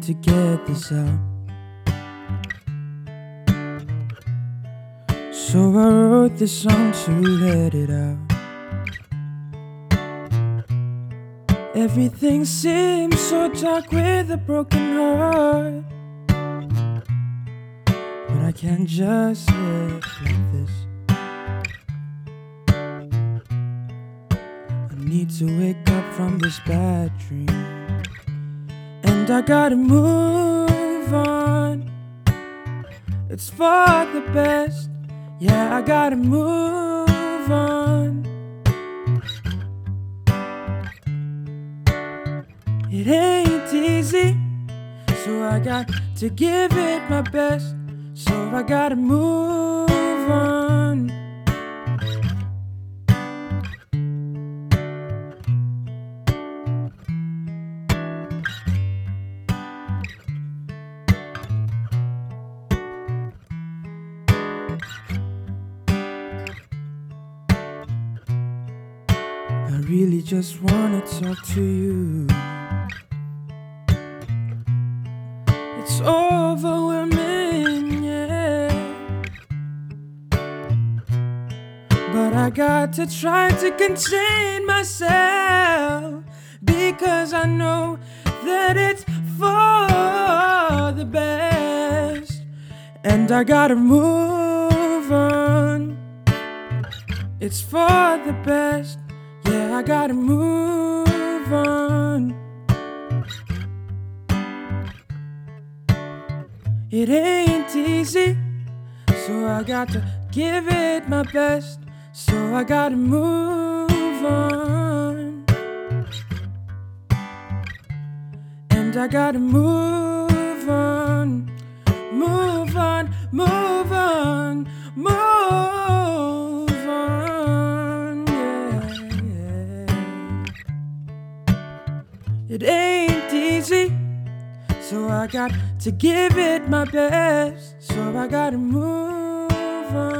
need to get this out. So I wrote this song to let it out. Everything seems so dark with a broken heart, but I can't just live like this. I need to wake up from this bad dream, and I gotta move on. It's for the best. Yeah, I gotta move on. It ain't easy, so I got to give it my best. So I gotta move on. I really just wanna talk to you. It's overwhelming, yeah, but I got to try to contain myself, because I know that it's for the best. And I gotta move on. It's for the best. Yeah, I gotta move on. It ain't easy, so I got to give it my best. So I gotta move on. And I gotta move on. Move on, move on, move on. It ain't easy, so I got to give it my best. So I gotta move on.